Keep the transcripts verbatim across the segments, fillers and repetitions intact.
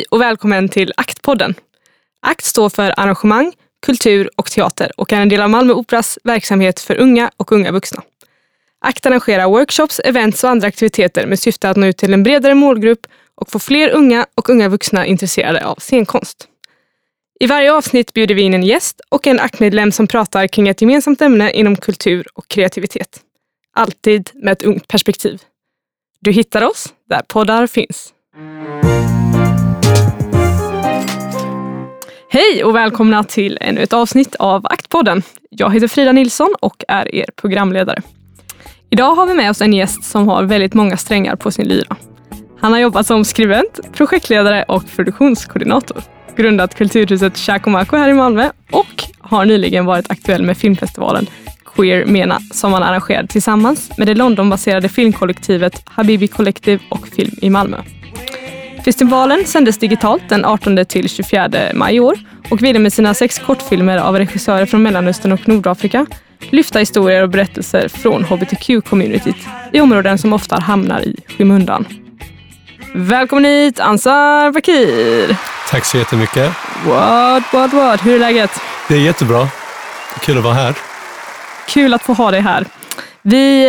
Hej och välkommen till A K T-podden. A K T står för arrangemang, kultur och teater och är en del av Malmö Operas verksamhet för unga och unga vuxna. A K T arrangerar workshops, events och andra aktiviteter med syfte att nå ut till en bredare målgrupp och få fler unga och unga vuxna intresserade av scenkonst. I varje avsnitt bjuder vi in en gäst och en A K T-medlem som pratar kring ett gemensamt ämne inom kultur och kreativitet. Alltid med ett ungt perspektiv. Du hittar oss där poddar finns. Hej och välkomna till ännu ett avsnitt av A K T-podden. Jag heter Frida Nilsson och är er programledare. Idag har vi med oss en gäst som har väldigt många strängar på sin lyra. Han har jobbat som skribent, projektledare och produktionskoordinator. Grundat kulturhuset Shako Mako här i Malmö och har nyligen varit aktuell med filmfestivalen Queer Mena som han arrangerade tillsammans med det Londonbaserade filmkollektivet Habibi Collective och Film i Malmö. Festivalen sändes digitalt den artonde till tjugofjärde maj i år och ville med sina sex kortfilmer av regissörer från Mellanöstern och Nordafrika lyfta historier och berättelser från H B T Q-communityt i områden som ofta hamnar i skymundan. Välkommen hit, Ansar Bakir! Tack så jättemycket. What, what, what? Hur är läget? Det är jättebra. Kul att vara här. Kul att få ha dig här. Vi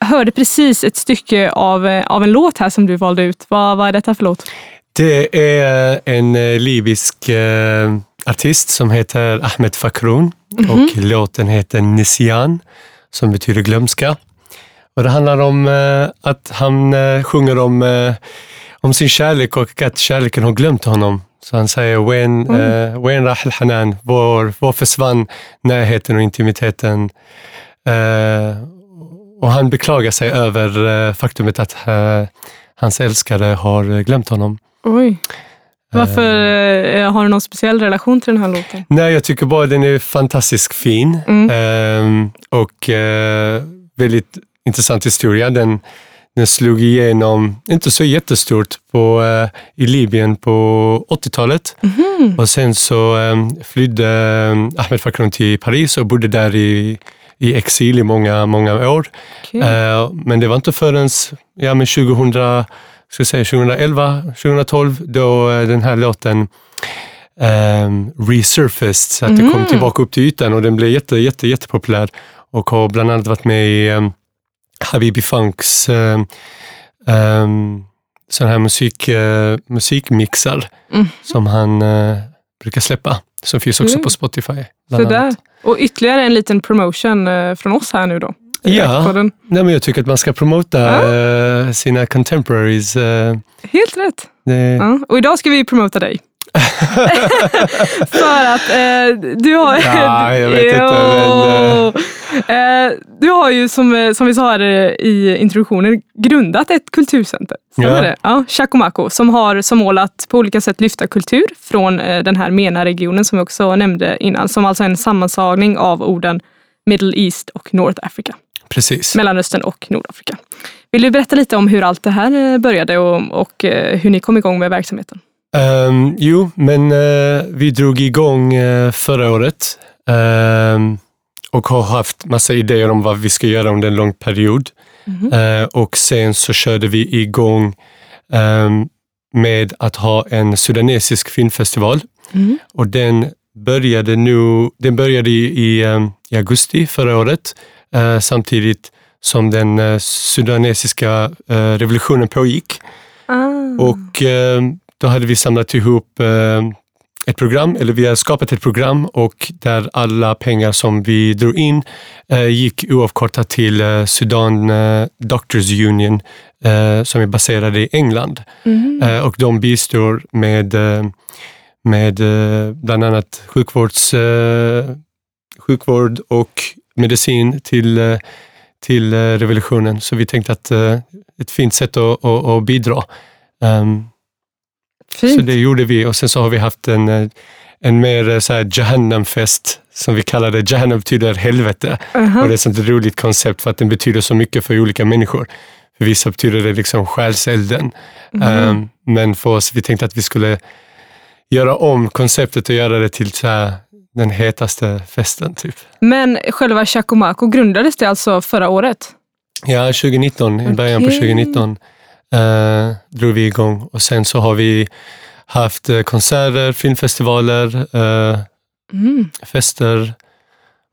hörde precis ett stycke av, av en låt här som du valde ut. Vad, vad är detta för låt? Det är en libysk eh, artist som heter Ahmed Fakroun. Mm-hmm. Och låten heter Nisyan, som betyder glömska. Och det handlar om eh, att han eh, sjunger om, eh, om sin kärlek och att kärleken har glömt honom. Så han säger, when, mm. eh, when rahel hanan, var, var försvann närheten och intimiteten. Eh, och han beklagar sig över eh, faktumet att eh, hans älskare har glömt honom. Oj. Varför eh, har du någon speciell relation till den här låten? Nej, jag tycker bara den är fantastiskt fin. Mm. Eh, och eh, väldigt intressant historia. Den, den slog igenom, inte så jättestort, på, eh, i Libyen på åttiotalet. Mm. Och sen så eh, flydde eh, Ahmed Fakroun till Paris och bodde där i i exil i många, många år. Okay. Uh, men det var inte förrän ja, men tjugohundra, ska jag säga, tjugoelva, tjugotolv då uh, den här låten um, resurfaced, så att mm. det kom tillbaka upp till ytan och den blev jätte, jätte, jättepopulär och har bland annat varit med i um, Habibi Funks um, um, sån här musik, uh, musikmixar mm. som han uh, brukar släppa. Som finns också mm. på Spotify. Och ytterligare en liten promotion eh, från oss här nu då. Ja, nej, men jag tycker att man ska promota ah. eh, sina contemporaries. Eh. Helt rätt. Det... Ja. Och idag ska vi promota dig. För att eh, du har... Ja, jag vet inte. Men, eh. Eh, du har ju, som, som vi sa här i introduktionen, grundat ett kulturcenter. Stämmer det? Ja, Shako Mako, som har som mål att på olika sätt lyfta kultur från eh, den här MENA-regionen som vi också nämnde innan. Som alltså är en sammansagning av orden Middle East och Nordafrika. Precis. Mellanöstern och Nordafrika. Vill du berätta lite om hur allt det här började och, och eh, hur ni kom igång med verksamheten? Um, jo, men uh, vi drog igång uh, förra året uh, och har haft massa idéer om vad vi ska göra under en lång period. Mm-hmm. uh, och sen så körde vi igång um, med att ha en sudanesisk filmfestival. Mm-hmm. Och den började, nu, den började i, i, um, i augusti förra året uh, samtidigt som den uh, sudanesiska uh, revolutionen pågick. Ah. Och uh, Då hade vi samlat ihop eh, ett program, eller vi har skapat ett program och där alla pengar som vi drog in eh, gick oavkortat till eh, Sudan eh, Doctors Union eh, som är baserade i England. Mm. Eh, och de bistår med, med eh, bland annat sjukvårds, eh, sjukvård och medicin till eh, till eh, revolutionen. Så vi tänkte att eh, ett fint sätt att, att, att bidra. Um, Fint. Så det gjorde vi och sen så har vi haft en, en mer så här Jahannam-fest som vi kallade. Jahannam betyder helvete. Uh-huh. Och det är ett sånt roligt koncept för att den betyder så mycket för olika människor. För vissa betyder det liksom själselden. Mm. Um, men för oss, vi tänkte att vi skulle göra om konceptet och göra det till så här, den hetaste festen typ. Men själva Shako Mako grundades det alltså förra året? Ja, tjugonitton, okay. I början på tjugonitton. Uh, drog vi igång och sen så har vi haft konserter, filmfestivaler, eh, mm. fester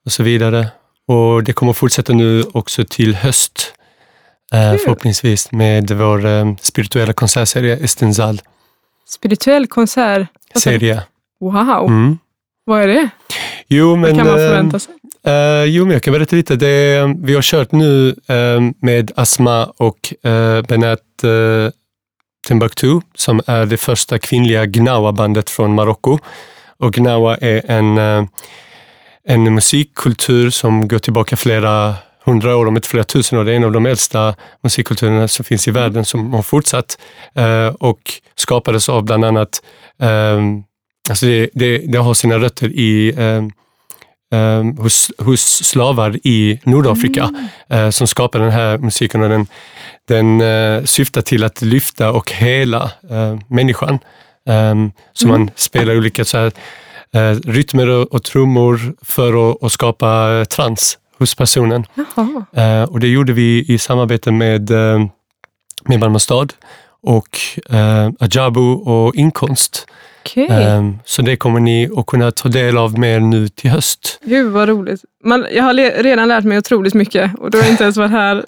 och så vidare. Och det kommer fortsätta nu också till höst, eh, förhoppningsvis, med vår eh, spirituella konsertserie Estenzal. Spirituell konsertserie. Wow! Mm. Vad är det? Jo, men, vad kan man förvänta sig? Eh, jo, men jag kan berätta lite. Det, vi har kört nu eh, med Asma och eh, Benat eh, Timbuktu, som är det första kvinnliga Gnawa-bandet från Marocko. Och Gnawa är en, en musikkultur som går tillbaka flera hundra år, om ett flera tusen år. Det är en av de äldsta musikkulturerna som finns i världen, som har fortsatt eh, och skapades av bland annat... Eh, alltså det, det, det har sina rötter i... Eh, Um, hos, hos slavar i Nordafrika mm. uh, som skapar den här musiken, och den, den uh, syftar till att lyfta och hela uh, människan. Um, så mm. man spelar olika så här, uh, rytmer och, och trummor för att och skapa uh, trans hos personen. Uh, och det gjorde vi i samarbete med, uh, med Malmö stad och uh, Ajabu och Inkonst. Okay. Um, så det kommer ni att kunna ta del av mer nu till höst. Gud vad roligt. Man, jag har le- redan lärt mig otroligt mycket, och då har jag inte ens varit här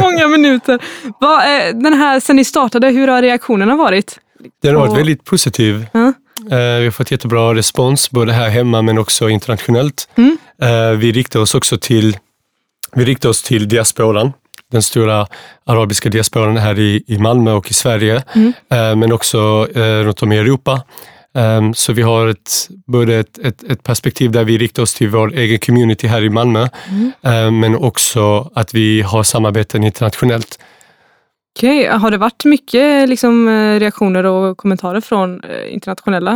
många minuter. Va, den här, sen ni startade, hur har reaktionerna varit? Den har varit och... väldigt positiv. Uh. Uh, vi har fått jättebra respons, både här hemma men också internationellt. Mm. Uh, vi riktar oss också till, vi riktar oss till diasporan. Den stora arabiska diasporan här i, i Malmö och i Sverige, mm. eh, men också eh, runt om i Europa. Eh, så vi har ett, både ett, ett, ett perspektiv där vi riktar oss till vår egen community här i Malmö, mm. eh, men också att vi har samarbeten internationellt. Okej, okay. Har det varit mycket liksom, reaktioner och kommentarer från internationella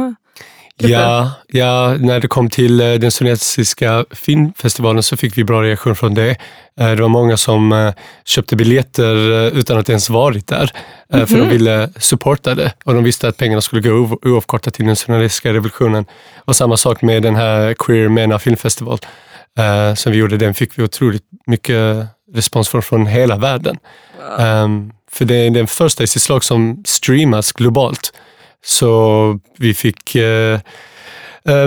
grupper? Ja, ja, när det kom till den tunisiska filmfestivalen så fick vi bra reaktion från det. Det var många som köpte biljetter utan att ens varit där, mm-hmm. för de ville supporta det. Och de visste att pengarna skulle gå o- oavkortat till den tunisiska revolutionen. Och samma sak med den här Queer Mena filmfestival uh, som vi gjorde. Den fick vi otroligt mycket respons från, från hela världen. Wow. Um, för det är den första i sitt slag som streamas globalt. Så vi fick eh,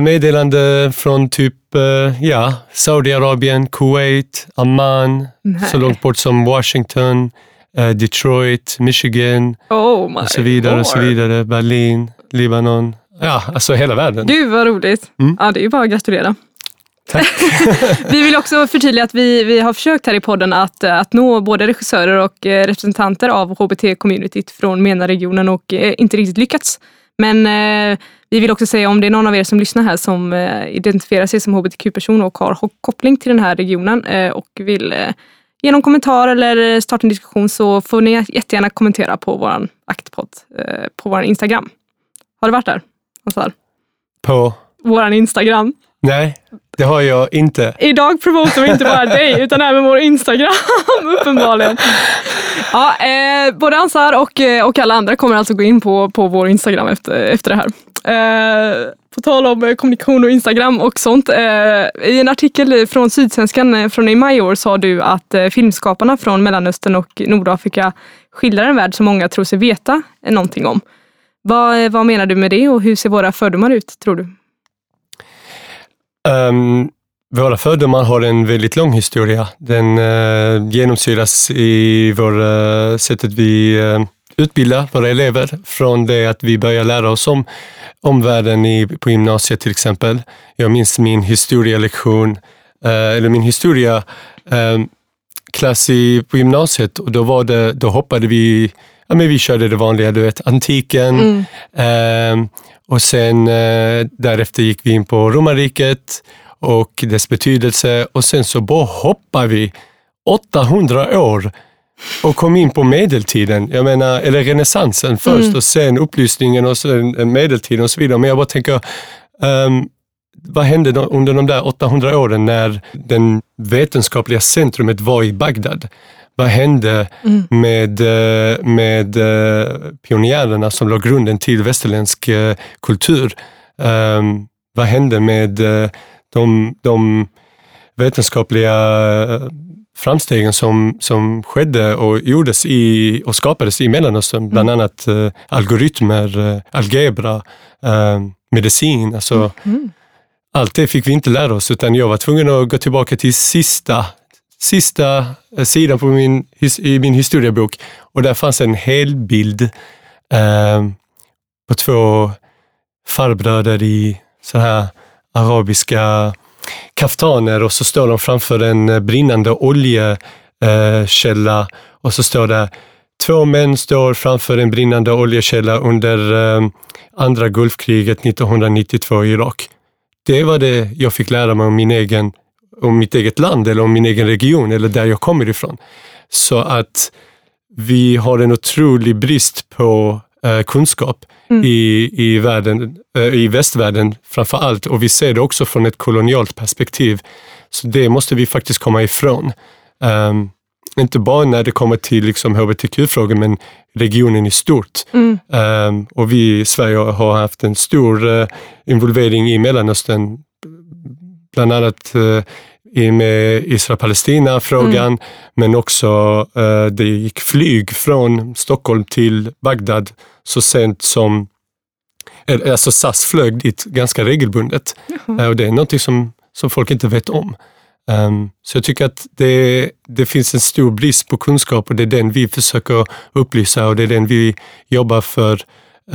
meddelande från typ eh, ja, Saudiarabien, Kuwait, Amman, Nej. så långt bort som Washington, eh, Detroit, Michigan, oh och så vidare, och så vidare, Berlin, Libanon. Ja, alltså hela världen. Gud vad roligt. Mm. Ja, det är ju bara att gratulera. Tack. Vi vill också förtydliga att vi, vi har försökt här i podden att, att nå både regissörer och representanter av H B T-communityt från MENA-regionen, och inte riktigt lyckats. Men eh, vi vill också säga, om det är någon av er som lyssnar här som eh, identifierar sig som H B T Q-person och har koppling till den här regionen eh, och vill eh, ge någon kommentar eller starta en diskussion, så får ni jättegärna kommentera på vår aktpodd eh, på vår Instagram. Har du varit där? Ansvar? På? Vår Instagram. Nej, det har jag inte. Idag promotar vi inte bara dig utan även vår Instagram, uppenbarligen. Ja, eh, både Ansar och, och alla andra kommer alltså gå in på, på vår Instagram efter, efter det här. Eh, på tal om kommunikation och Instagram och sånt. Eh, I en artikel från Sydsvenskan från i maj år sa du att filmskaparna från Mellanöstern och Nordafrika skildrar en värld som många tror sig veta någonting om. Vad, vad menar du med det, och hur ser våra fördomar ut, tror du? Um, våra fördomar har en väldigt lång historia. Den uh, genomsyras i vår, uh, sättet vi uh, utbildar våra elever, från det att vi börjar lära oss om, om världen i, på gymnasiet till exempel. Jag minns min historielektion, uh, eller min historia um, klass i, på gymnasiet, och då, var det, då hoppade vi, ja, men vi körde det vanliga, du vet, antiken. Mm. Um, Och sen eh, därefter gick vi in på romarriket och dess betydelse. Och sen så bara hoppar vi åttahundra år och kom in på medeltiden. Jag menar, eller renässansen först, mm. och sen upplysningen och sen medeltiden och så vidare. Men jag bara tänker, um, vad hände då under de där åttahundra åren när den vetenskapliga centrumet var i Bagdad? Vad hände mm. med, med pionjärerna som lade grunden till västerländsk kultur? Um, vad hände med de, de vetenskapliga framstegen som, som skedde och gjordes i, och skapades i Mellanöstern, bland mm. annat eh, algoritmer, eh, algebra, eh, medicin, alltså mm. allt det fick vi inte lära oss, utan jag var tvungen att gå tillbaka till sista sista sidan på min, i min historiebok, och där fanns en hel bild eh, på två farbröder i så här arabiska kaftaner, och så står de framför en brinnande oljekälla, och så står det två män står framför en brinnande oljekälla under eh, andra Gulfkriget nittonhundranittiotvå i Irak. Det var det jag fick lära mig om min egen, om mitt eget land, eller om min egen region, eller där jag kommer ifrån. Så att vi har en otrolig brist på eh, kunskap mm. i, i, världen, eh, i västvärlden framför allt. Och vi ser det också från ett kolonialt perspektiv. Så det måste vi faktiskt komma ifrån. Um, inte bara när det kommer till liksom H B T Q-frågor, men regionen i stort. Mm. Um, och vi i Sverige har haft en stor uh, involvering i Mellanöstern, bland annat uh, med Israel-Palestina-frågan, mm. men också uh, det gick flyg från Stockholm till Bagdad så sent som, alltså S A S flög dit ganska regelbundet. Mm. Uh, och det är något som, som folk inte vet om. Um, så jag tycker att det, det finns en stor brist på kunskap, och det är den vi försöker upplysa, och det är den vi jobbar för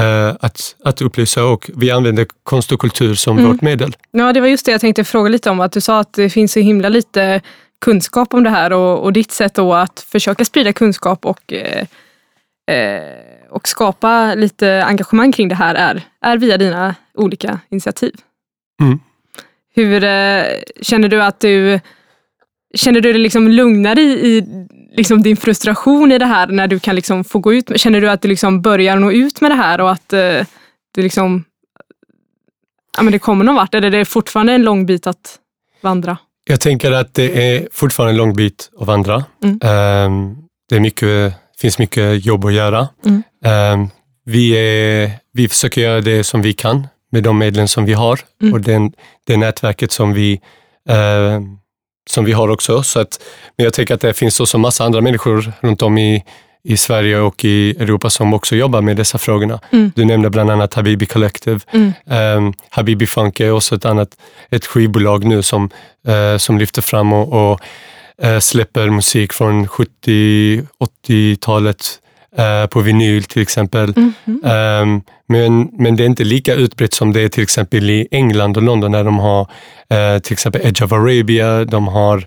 uh, att, att upplysa, och vi använder konst och kultur som mm. vårt medel. Ja, det var just det jag tänkte fråga lite om, att du sa att det finns så himla lite kunskap om det här, och, och ditt sätt då att försöka sprida kunskap och, eh, eh, och skapa lite engagemang kring det här är, är via dina olika initiativ. Mm. Hur känner du att du känner du dig liksom lugnare i, i liksom din frustration i det här, när du kan liksom få gå ut? Känner du att du liksom börjar nå ut med det här, och att eh, det liksom ja, men det kommer någon vart, eller det är fortfarande en lång bit att vandra? Jag tänker att det är fortfarande en lång bit att vandra. Mm. Um, det är mycket, finns mycket jobb att göra. Mm. Um, vi, är, vi försöker göra det som vi kan med de medlen som vi har mm. och den, det nätverket som vi, eh, som vi har också. Så att, men jag tänker att det finns också massa andra människor runt om i, i Sverige och i Europa som också jobbar med dessa frågorna. Mm. Du nämnde bland annat Habibi Collective. Mm. Eh, Habibi Funk är också ett annat ett skivbolag nu som, eh, som lyfter fram och, och eh, släpper musik från sjuttio-åttiotalet Uh, på vinyl till exempel. Mm-hmm. um, men, men det är inte lika utbrett som det är till exempel i England och London, när de har uh, till exempel Edge of Arabia, de har uh,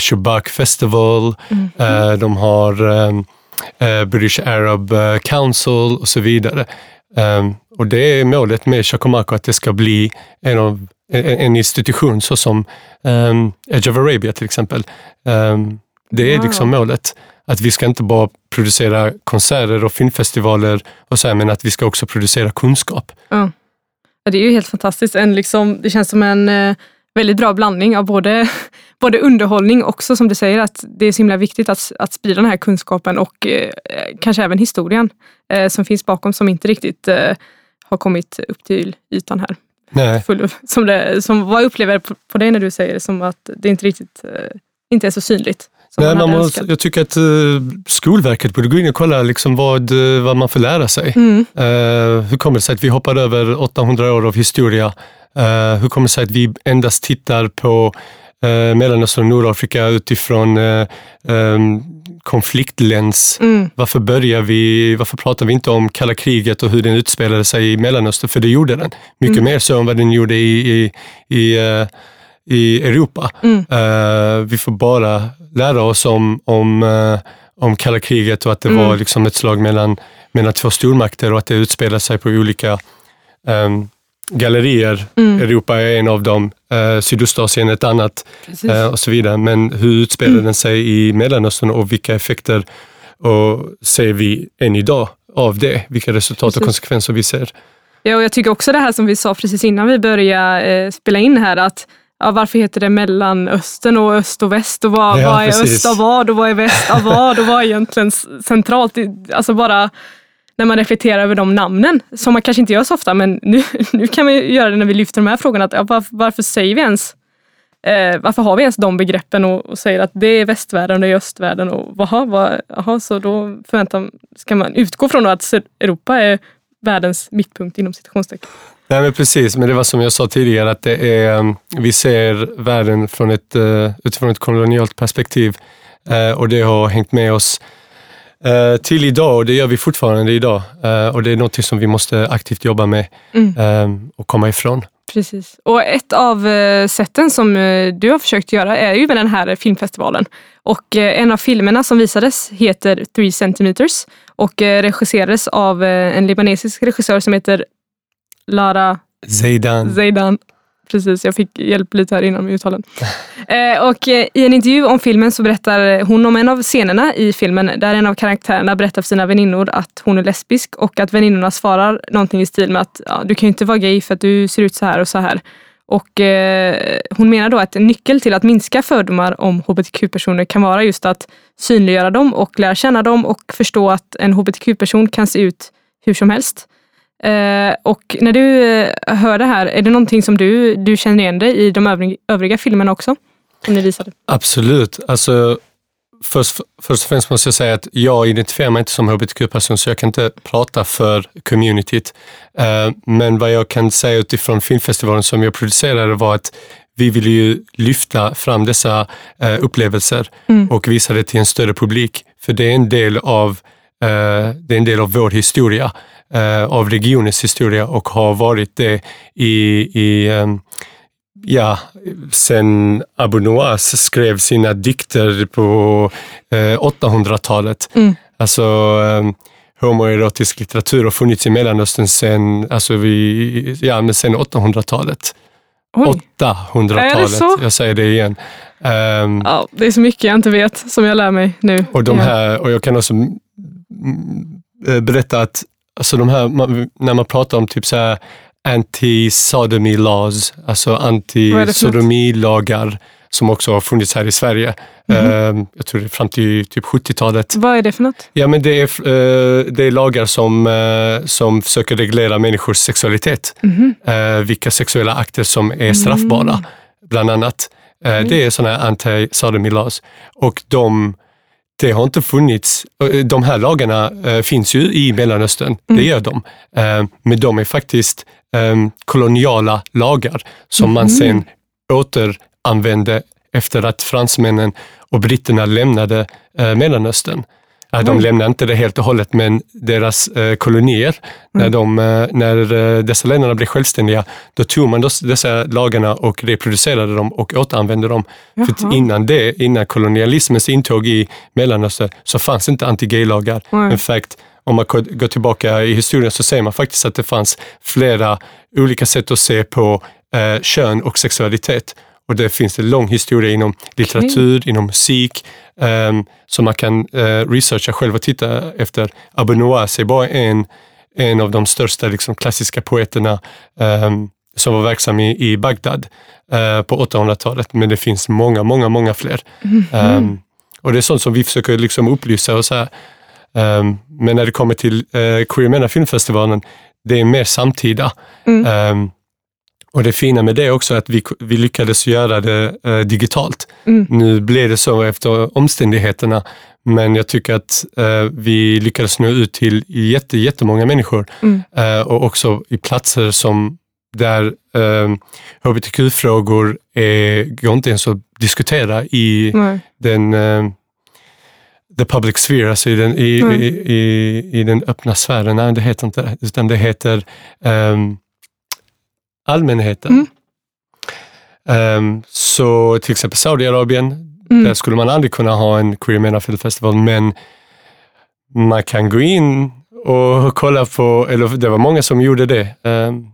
Shabak Festival, mm-hmm. uh, de har um, uh, British Arab Council och så vidare. Um, och det är målet med Shako Mako, att det ska bli en, av, en, en institution så som um, Edge of Arabia till exempel. Um, det är wow. liksom målet. Att vi ska inte bara producera konserter och filmfestivaler och så här, men att vi ska också producera kunskap. Ja, ja, det är ju helt fantastiskt. En liksom, det känns som en eh, väldigt bra blandning av både, både underhållning också, som du säger, att det är så himla viktigt att, att sprida den här kunskapen och eh, kanske även historien eh, som finns bakom, som inte riktigt eh, har kommit upp till ytan här. Nej. Full, som, det, som vad jag upplever på, på det när du säger det, som att det inte riktigt eh, inte är så synligt. Nej, man måste, jag tycker att uh, Skolverket borde gå in och kolla liksom vad, uh, vad man får lära sig. Mm. Uh, hur kommer det sig att vi hoppar över åttahundra år av historia? Uh, hur kommer det sig att vi endast tittar på uh, Mellanöstern och Nordafrika utifrån uh, um, konfliktlens? Mm. Varför börjar vi, varför pratar vi inte om kalla kriget och hur den utspelade sig i Mellanöstern? För det gjorde den. Mycket mm. mer så än vad den gjorde i... i, i uh, i Europa. Mm. Uh, vi får bara lära oss om, om, uh, om kalla kriget och att det mm. var liksom ett slag mellan, mellan två stormakter och att det utspelar sig på olika um, gallerier. Mm. Europa är en av dem, uh, Sydostasien ett annat uh, och så vidare. Men hur utspelar mm. den sig i Mellanöstern och vilka effekter och ser vi än idag av det? Vilka resultat Precis. Och konsekvenser vi ser? Ja, och jag tycker också det här som vi sa precis innan vi började eh, spela in här, att ja, varför heter det Mellanöstern och öst och väst, och vad, ja, vad är precis. Öst av vad och vad är väst av vad och vad är egentligen centralt, alltså bara när man reflekterar över de namnen som man kanske inte gör så ofta, men nu, nu kan vi göra det när vi lyfter de här frågorna, att ja, varför, varför säger vi ens Eh, varför har vi ens de begreppen och, och säger att det är västvärlden och det är östvärlden och vaha, vad, aha, så då förväntar ska man utgå från att Europa är världens mittpunkt inom citationstecken. Nej men precis, men det var som jag sa tidigare att det är, vi ser världen från ett, utifrån ett kolonialt perspektiv och det har hängt med oss till idag och det gör vi fortfarande idag och det är något som vi måste aktivt jobba med mm. och komma ifrån. Precis. Och ett av sätten som du har försökt göra är ju med den här filmfestivalen. Och en av filmerna som visades heter Three Centimeters och regisserades av en libanesisk regissör som heter Lara Zaydan. Zaydan. Precis, jag fick hjälp lite här innan med uttalen. Och i en intervju om filmen så berättar hon om en av scenerna i filmen där en av karaktärerna berättar för sina väninnor att hon är lesbisk och att väninnorna svarar någonting i stil med att ja, du kan ju inte vara gay för att du ser ut så här och så här. Och eh, hon menar då att en nyckel till att minska fördomar om hbtq-personer kan vara just att synliggöra dem och lära känna dem och förstå att en hbtq-person kan se ut hur som helst. Uh, och när du uh, hör det här, är det någonting som du, du känner igen dig i de övriga, övriga filmerna också? Som ni visade? Absolut. Alltså, först, först och främst måste jag säga att jag identifierar mig inte som hbtq-person så jag kan inte prata för communityt. Uh, men vad jag kan säga utifrån filmfestivalen som jag producerade var att vi ville ju lyfta fram dessa uh, upplevelser mm. och visa det till en större publik. För det är en del av Uh, det är en del av vår historia, uh, av regionens historia och har varit det i, i um, ja, sen Abu Nuwas skrev sina dikter på uh, åttahundratalet. Mm. Alltså um, homoerotisk litteratur har funnits i Mellanöstern sen, alltså vi, ja, men sen åttahundratalet. Oj. åttahundratalet, jag säger det igen. Um, ja, det är så mycket jag inte vet som jag lär mig nu. Och, de här, och jag kan också berätta att alltså de här, man, när man pratar om typ så här anti-sodomy laws, alltså anti-sodomy-lagar som också har funnits här i Sverige. Mm-hmm. Uh, jag tror det är fram till typ sjuttiotalet. Vad är det för något? Ja, men det är, uh, det är lagar som, uh, som försöker reglera människors sexualitet. Mm-hmm. Uh, vilka sexuella akter som är straffbara, mm. bland annat. Uh, mm. Det är sådana här anti-sodomy laws. Och de Det har inte funnits, de här lagarna finns ju i Mellanöstern, mm. det gör de. Men de är faktiskt koloniala lagar som man sen återanvände efter att fransmännen och britterna lämnade Mellanöstern. De lämnade inte det helt och hållet, men deras kolonier, när, de, när dessa länderna blev självständiga, då tog man dessa lagarna och reproducerade dem och återanvände dem. Jaha. För innan det, innan kolonialismens intåg i Mellanöstern, så fanns inte anti-gay-lagar. Mm. In fact, om man går tillbaka i historien så ser man faktiskt att det fanns flera olika sätt att se på eh, kön och sexualitet. Och det finns en lång historia inom litteratur, okay. inom musik, um, som man kan uh, researcha själv och titta efter. Abu Nuwas är bara en, en av de största liksom, klassiska poeterna um, som var verksam i, i Bagdad uh, på åttahundratalet. Men det finns många, många, många fler. Mm-hmm. Um, och det är sånt som vi försöker liksom, upplysa. Och så här. Um, men när det kommer till uh, Queer Mena filmfestivalen, det är mer samtida. Mm. Um, Och det fina med det också är att vi, vi lyckades göra det eh, digitalt. Mm. Nu blev det så efter omständigheterna. Men jag tycker att eh, vi lyckades nå ut till jätte, jättemånga människor. Mm. Eh, och också i platser som, där eh, hbtq-frågor är, går inte ens att diskutera i Nej. den eh, the public sphere, alltså i den, i, mm. i, i, i den öppna sfären. Nej, det heter inte, utan det heter... Eh, allmänheten. Mm. Um, så till exempel Saudiarabien, mm. där skulle man aldrig kunna ha en Queer Mena filmfestival, men man kan gå in och kolla på, eller det var många som gjorde det. Um.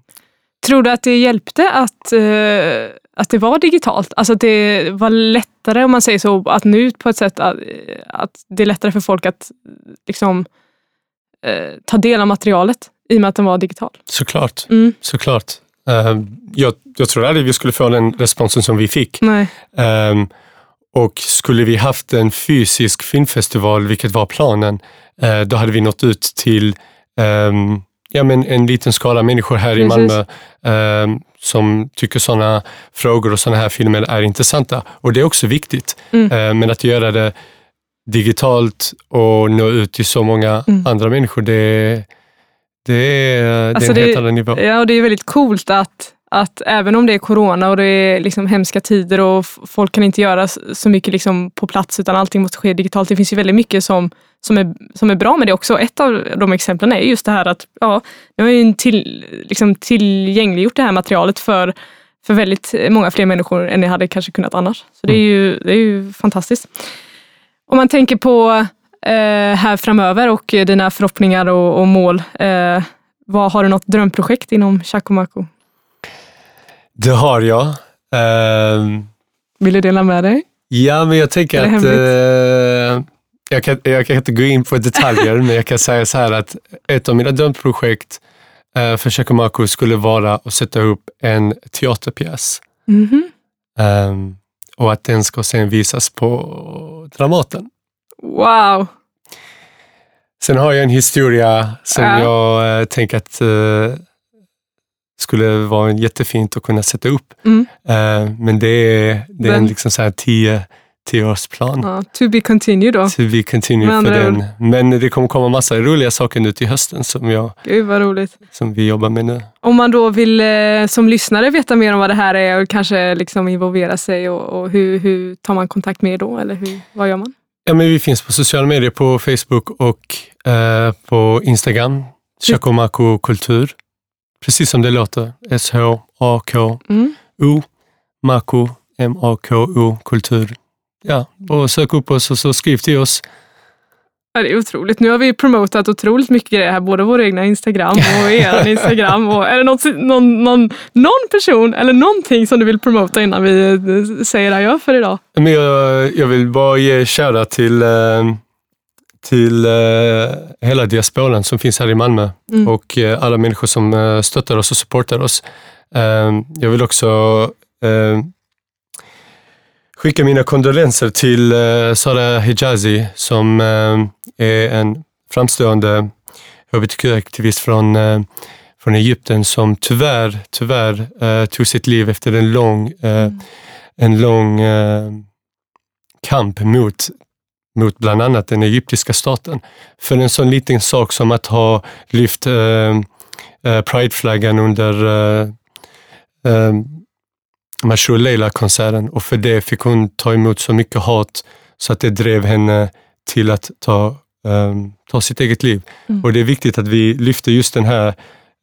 Tror du att det hjälpte att, uh, att det var digitalt? Alltså att det var lättare, om man säger så, att nå ut på ett sätt att, att det är lättare för folk att liksom uh, ta del av materialet i och med att den var digital? Såklart, mm. såklart. Um, jag, jag tror aldrig vi skulle få den responsen som vi fick. Um, och skulle vi haft en fysisk filmfestival, vilket var planen, uh, då hade vi nått ut till um, ja, men en liten skala människor här Precis. I Malmö eh, som tycker sådana frågor och sådana här filmer är intressanta. Och det är också viktigt. Mm. Eh, men att göra det digitalt och nå ut till så många mm. andra människor, det, det, det alltså är en helt annan nivå. Ja, och det är väldigt coolt att, att även om det är corona och det är liksom hemska tider och folk kan inte göra så mycket liksom på plats utan allting måste ske digitalt. Det finns ju väldigt mycket som Som är, som är bra med det också. Ett av de exemplen är just det här att ja, nu har ju till, liksom tillgängliggjort det här materialet för, för väldigt många fler människor än ni hade kanske kunnat annars. Så det är ju, det är ju fantastiskt. Om man tänker på eh, här framöver och dina förhoppningar och, och mål. Eh, vad, har du något drömprojekt inom Shako Mako? Det har jag. Um... Vill du dela med dig? Ja, men jag tänker att... Jag kan, jag kan inte gå in på detaljer, men jag kan säga så här att ett av mina drömprojekt för Shako Mako skulle vara att sätta upp en teaterpjäs. Mm-hmm. Um, och att den ska sen visas på Dramaten. Wow! Sen har jag en historia som ja. jag uh, tänker att uh, skulle vara jättefint att kunna sätta upp. Mm. Uh, men det är, det är en liksom så här tio... tioårsplan. Ja, to be continued då. To be continued för den. Men det kommer komma massa roliga saker nu till hösten som jag... Gud vad roligt. Som vi jobbar med nu. Om man då vill som lyssnare veta mer om vad det här är och kanske liksom involvera sig och, och hur, hur tar man kontakt med er då? Eller hur, vad gör man? Ja, men vi finns på sociala medier, på Facebook och eh, på Instagram. Shako Mako Kultur. Precis som det låter. S H A K O Mako M A K O Kultur. Ja, och sök upp oss och så skriv till oss. Ja, det är otroligt. Nu har vi promotat otroligt mycket grejer här. Både vår egna Instagram och er Instagram. Och är det något, någon, någon, någon person eller någonting som du vill promota innan vi säger adjö för idag? Men jag, jag vill bara ge shoutout till, till hela diasporan som finns här i Malmö. Mm. Och alla människor som stöttar oss och supportar oss. Jag vill också... skicka mina kondolenser till uh, Sara Hijazi som uh, är en framstående H B T Q-aktivist från, uh, från Egypten som tyvärr, tyvärr uh, tog sitt liv efter en lång, uh, mm. en lång uh, kamp mot, mot bland annat den egyptiska staten. För en sån liten sak som att ha lyft uh, uh, Pride-flaggan under... Uh, uh, Mashur Leila-konserten, och för det fick hon ta emot så mycket hat så att det drev henne till att ta, um, ta sitt eget liv. Mm. Och det är viktigt att vi lyfter just den här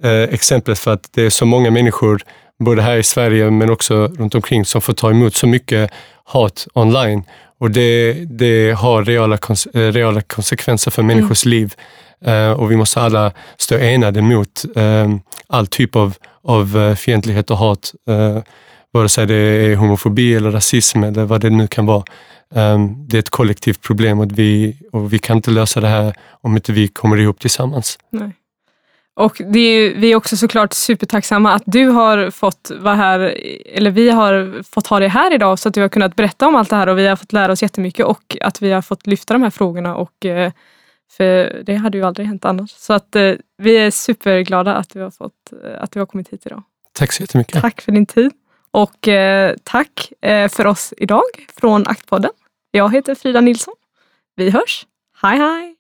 uh, exemplet för att det är så många människor, både här i Sverige men också runt omkring, som får ta emot så mycket hat online. Och det, det har reala, kons- reala konsekvenser för människors mm. liv. Uh, och vi måste alla stå enade mot uh, all typ av, av uh, fientlighet och hat. Uh, Vare sig det är homofobi eller rasism eller vad det nu kan vara. Um, det är ett kollektivt problem och vi, och vi kan inte lösa det här om inte vi kommer ihop tillsammans. Nej. Och det är, vi är också såklart supertacksamma att du har fått vara här, eller vi har fått ha dig här idag så att du har kunnat berätta om allt det här och vi har fått lära oss jättemycket och att vi har fått lyfta de här frågorna och för det hade ju aldrig hänt annars. Så att vi är superglada att du har fått, att du har kommit hit idag. Tack så jättemycket. Tack för din tid. Och eh, tack eh, för oss idag från A K T-podden. Jag heter Frida Nilsson. Vi hörs. Hej hej!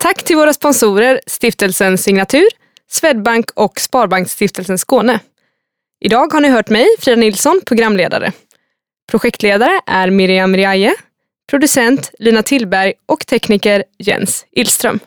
Tack till våra sponsorer Stiftelsen Signatur, Swedbank och Sparbanksstiftelsen Skåne. Idag har ni hört mig, Frida Nilsson, programledare. Projektledare är Miriam Riaje, producent Lina Tillberg och tekniker Jens Ilström.